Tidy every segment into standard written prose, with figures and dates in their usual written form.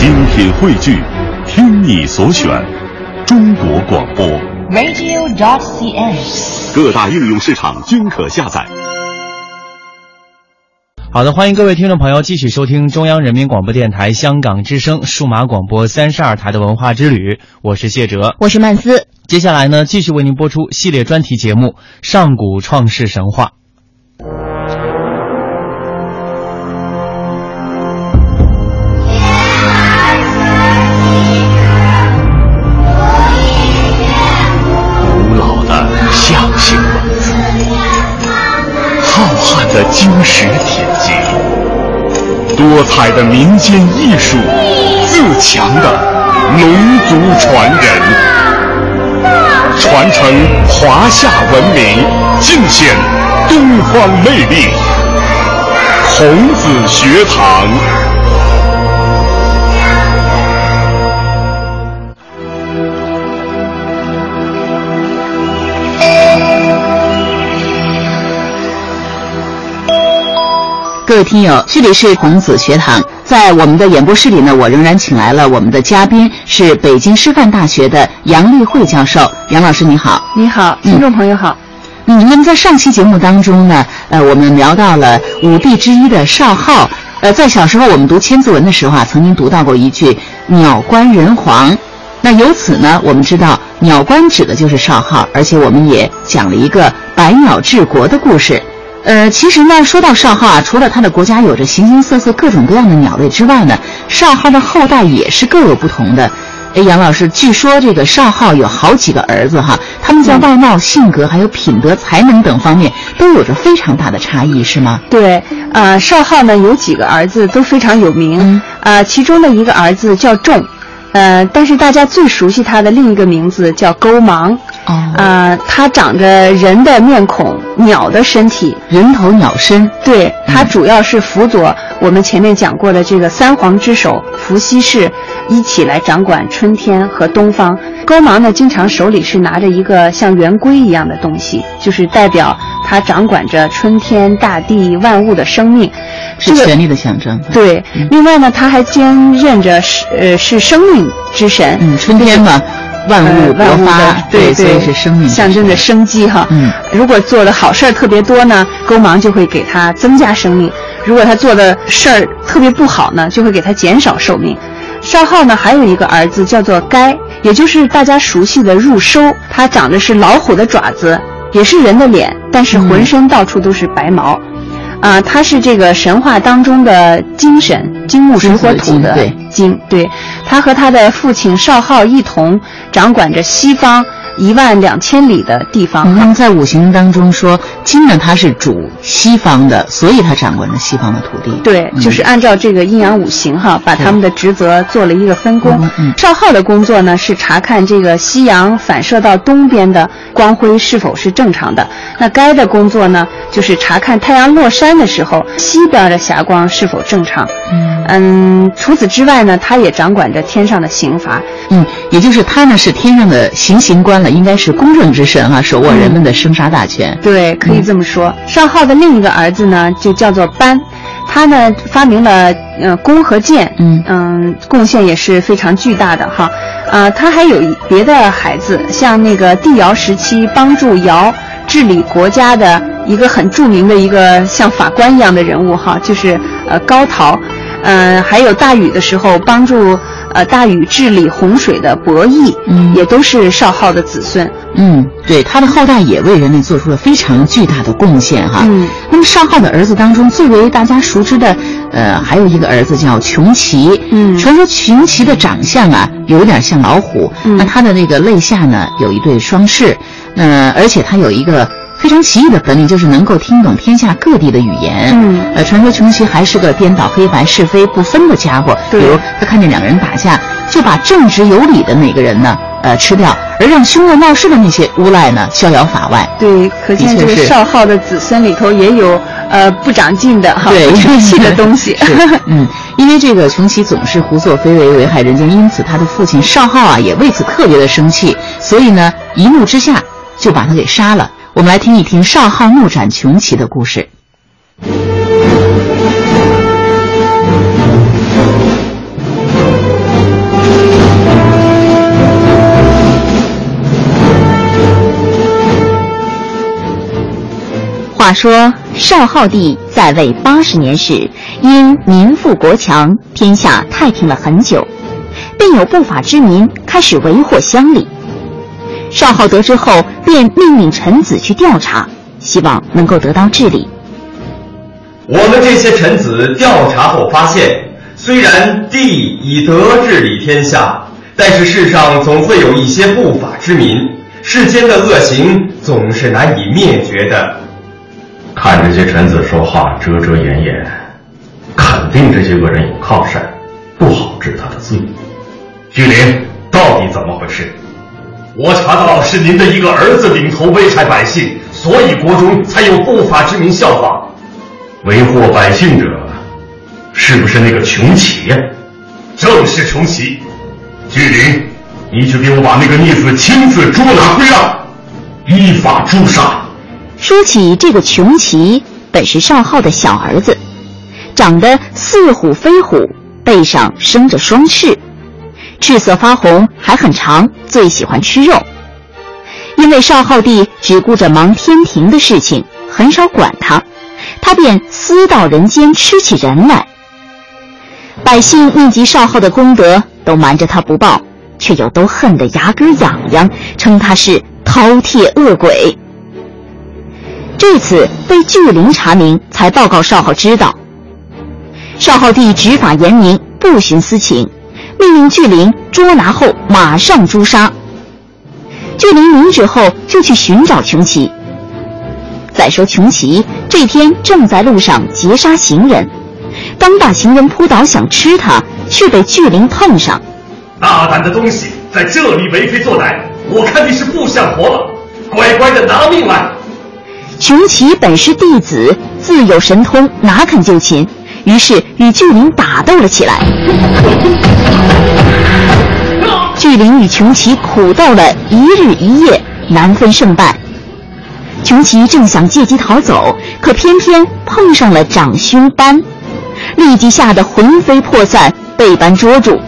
精品汇聚，听你所选，中国广播 radio.cn， 各大应用市场均可下载。好的，欢迎各位听众朋友继续收听中央人民广播电台香港之声数码广播32台的文化之旅，我是谢哲，我是曼斯。接下来呢，继续为您播出系列专题节目《上古创世神话》。的晶石铁骑，多彩的民间艺术，自强的龙族传人，传承华夏文明，尽显东方魅力。孔子学堂，各位听友，这里是孔子学堂。在我们的演播室里呢，我仍然请来了我们的嘉宾，是北京师范大学的杨立慧教授。杨老师你好。你好，听众朋友好。那么在上期节目当中呢，我们聊到了五帝之一的少昊。在小时候我们读千字文的时候啊，曾经读到过一句鸟官人皇。那由此呢，我们知道鸟官指的就是少昊，而且我们也讲了一个百鸟治国的故事。其实呢，说到少昊啊，除了他的国家有着形形色色各种各样的鸟类之外呢，少昊的后代也是各有不同的。杨老师，据说这个少昊有好几个儿子哈，他们在外貌、性格还有品德、才能等方面都有着非常大的差异，是吗？对，少昊呢有几个儿子都非常有名，其中的一个儿子叫仲，但是大家最熟悉他的另一个名字叫勾芒。他长着人的面孔，鸟的身体，人头鸟身。对，他主要是辅佐我们前面讲过的这个三皇之首伏羲氏一起来掌管春天和东方。勾芒呢，经常手里是拿着一个像圆规一样的东西，就是代表他掌管着春天、大地、万物的生命，是权力的象征。对，另外呢，他还兼任着是生命之神。春天嘛，万物勃发，对，所以是生命，象征着生机哈。如果做的好事儿特别多呢，勾芒就会给他增加生命；如果他做的事儿特别不好呢，就会给他减少寿命。少昊呢，还有一个儿子叫做该，也就是大家熟悉的入收。他长的是老虎的爪子，也是人的脸，但是浑身到处都是白毛。他是这个神话当中的金神，金木水火土的金。对，他和他的父亲少昊一同掌管着西方12000里的地方。那么在五行当中说金呢，它是主西方的，所以它掌管着西方的土地。对，就是按照这个阴阳五行哈，把他们的职责做了一个分工。少昊的工作呢，是查看这个西洋反射到东边的光辉是否是正常的。那该的工作呢，就是查看太阳落山的时候西边的霞光是否正常。除此之外呢，他也掌管着天上的刑罚。也就是他呢是天上的刑官了，应该是公正之神啊，手握人们的生杀大权。对，可以这么说。少昊的另一个儿子呢，就叫做班。他呢发明了弓和箭，贡献也是非常巨大的哈。他还有别的孩子，像那个帝尧时期帮助尧治理国家的一个很著名的一个像法官一样的人物哈，就是高陶。还有大禹的时候帮助大禹治理洪水的伯益，也都是少昊的子孙。对，他的后代也为人类做出了非常巨大的贡献哈。那么少昊的儿子当中最为大家熟知的，还有一个儿子叫穷奇。传说穷奇的长相啊，有点像老虎。那他的那个肋下呢，有一对双翅。而且他有一个非常奇异的本领，就是能够听懂天下各地的语言。传说穷奇还是个颠倒黑白是非不分的家伙。比如他看见两个人打架，就把正直有理的那个人呢吃掉，而让凶恶闹事的那些无赖呢逍遥法外。对，可见这个少昊的子孙里头也有不长进的哈，不争气的东西。因为这个穷奇总是胡作非为，危害人间，因此他的父亲少昊啊也为此特别的生气，所以呢一怒之下就把他给杀了。我们来听一听少昊怒斩穷奇的故事。话说少昊帝在位80年时，因民富国强，天下太平了很久，便有不法之民开始为祸乡里。少昊得知后，便命令臣子去调查，希望能够得到治理。我们这些臣子调查后发现，虽然帝以德治理天下，但是世上总会有一些不法之民，世间的恶行总是难以灭绝的。看这些臣子说话遮遮掩掩，肯定这些恶人有靠山，不好治他的罪。居林，到底怎么回事？我查到是您的一个儿子领头危害百姓，所以国中才有不法之民效仿。为祸百姓者，是不是那个穷奇？正是穷奇。巨灵，你去给我把那个逆子亲自捉拿归案，依法诛杀。说起这个穷奇，本是少昊的小儿子，长得似虎非虎，背上生着双翅，赤色发红，还很长，最喜欢吃肉。因为少昊帝只顾着忙天庭的事情，很少管他，他便私到人间吃起人来。百姓念及少昊的功德，都瞒着他不报，却又都恨得牙根痒痒，称他是饕餮恶鬼。这次被巨灵查明，才报告少昊知道。少昊帝执法严明，不徇私情，命令巨灵捉拿后马上诛杀。巨灵领旨后就去寻找穷奇。再说穷奇这天正在路上劫杀行人，当把行人扑倒想吃他，却被巨灵碰上。大胆的东西，在这里为非作歹，我看你是不想活了，乖乖的拿命来。穷奇本是弟子，自有神通，哪肯就擒，于是与巨灵打斗了起来。巨灵与穷奇苦斗了1日1夜，难分胜败。穷奇正想借机逃走，可偏偏碰上了长兄班，立即吓得魂飞魄散，被班捉住。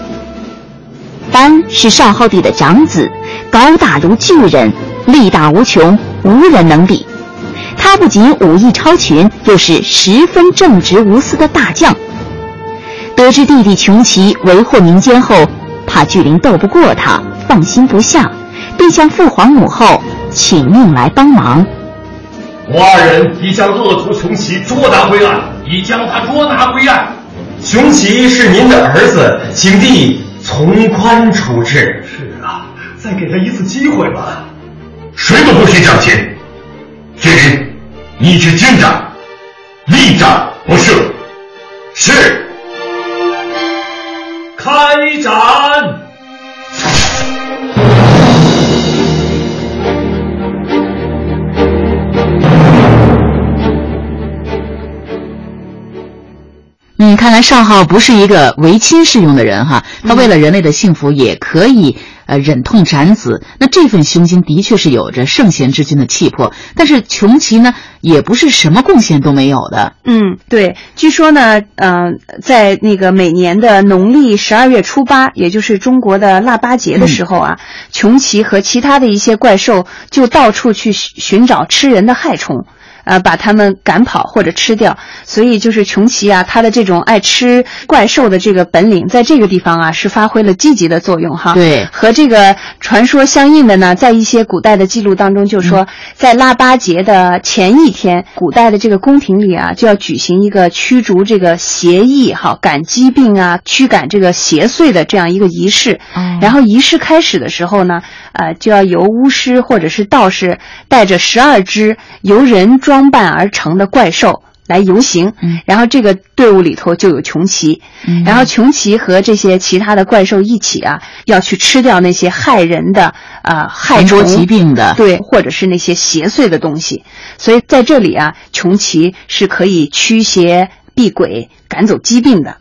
班是少昊帝的长子，高大如巨人，力大无穷，无人能比。他不仅武艺超群，又是十分正直无私的大将。得知弟弟穷奇为祸民间后，怕巨灵斗不过他，放心不下，便向父皇母后请命来帮忙。我二人已将恶徒穷奇捉拿归案，穷奇是您的儿子，请帝从宽处置。是啊，再给他一次机会吧。谁都不许讲情。巨灵，你去军长，立长不赦。是。开斩。看来少昊不是一个唯亲适用的人哈，他为了人类的幸福也可以忍痛斩子，那这份胸襟的确是有着圣贤之君的气魄。但是穷奇呢，也不是什么贡献都没有的。对，据说呢，在那个每年的农历12月初8，也就是中国的腊八节的时候啊，穷奇和其他的一些怪兽就到处去寻找吃人的害虫。把他们赶跑或者吃掉，所以就是穷奇啊，他的这种爱吃怪兽的这个本领，在这个地方啊是发挥了积极的作用哈。对，和这个传说相应的呢，在一些古代的记录当中就说，在腊八节的前一天，古代的这个宫廷里啊，就要举行一个驱逐这个邪疫哈、赶疾病啊、驱赶这个邪祟的这样一个仪式。然后仪式开始的时候呢，就要由巫师或者是道士带着12只由人装扮而成的怪兽来游行，然后这个队伍里头就有穷奇，然后穷奇和这些其他的怪兽一起啊，要去吃掉那些害人的害虫、疾病的，对，或者是那些邪祟的东西。所以在这里啊，穷奇是可以驱邪避鬼、赶走疾病的。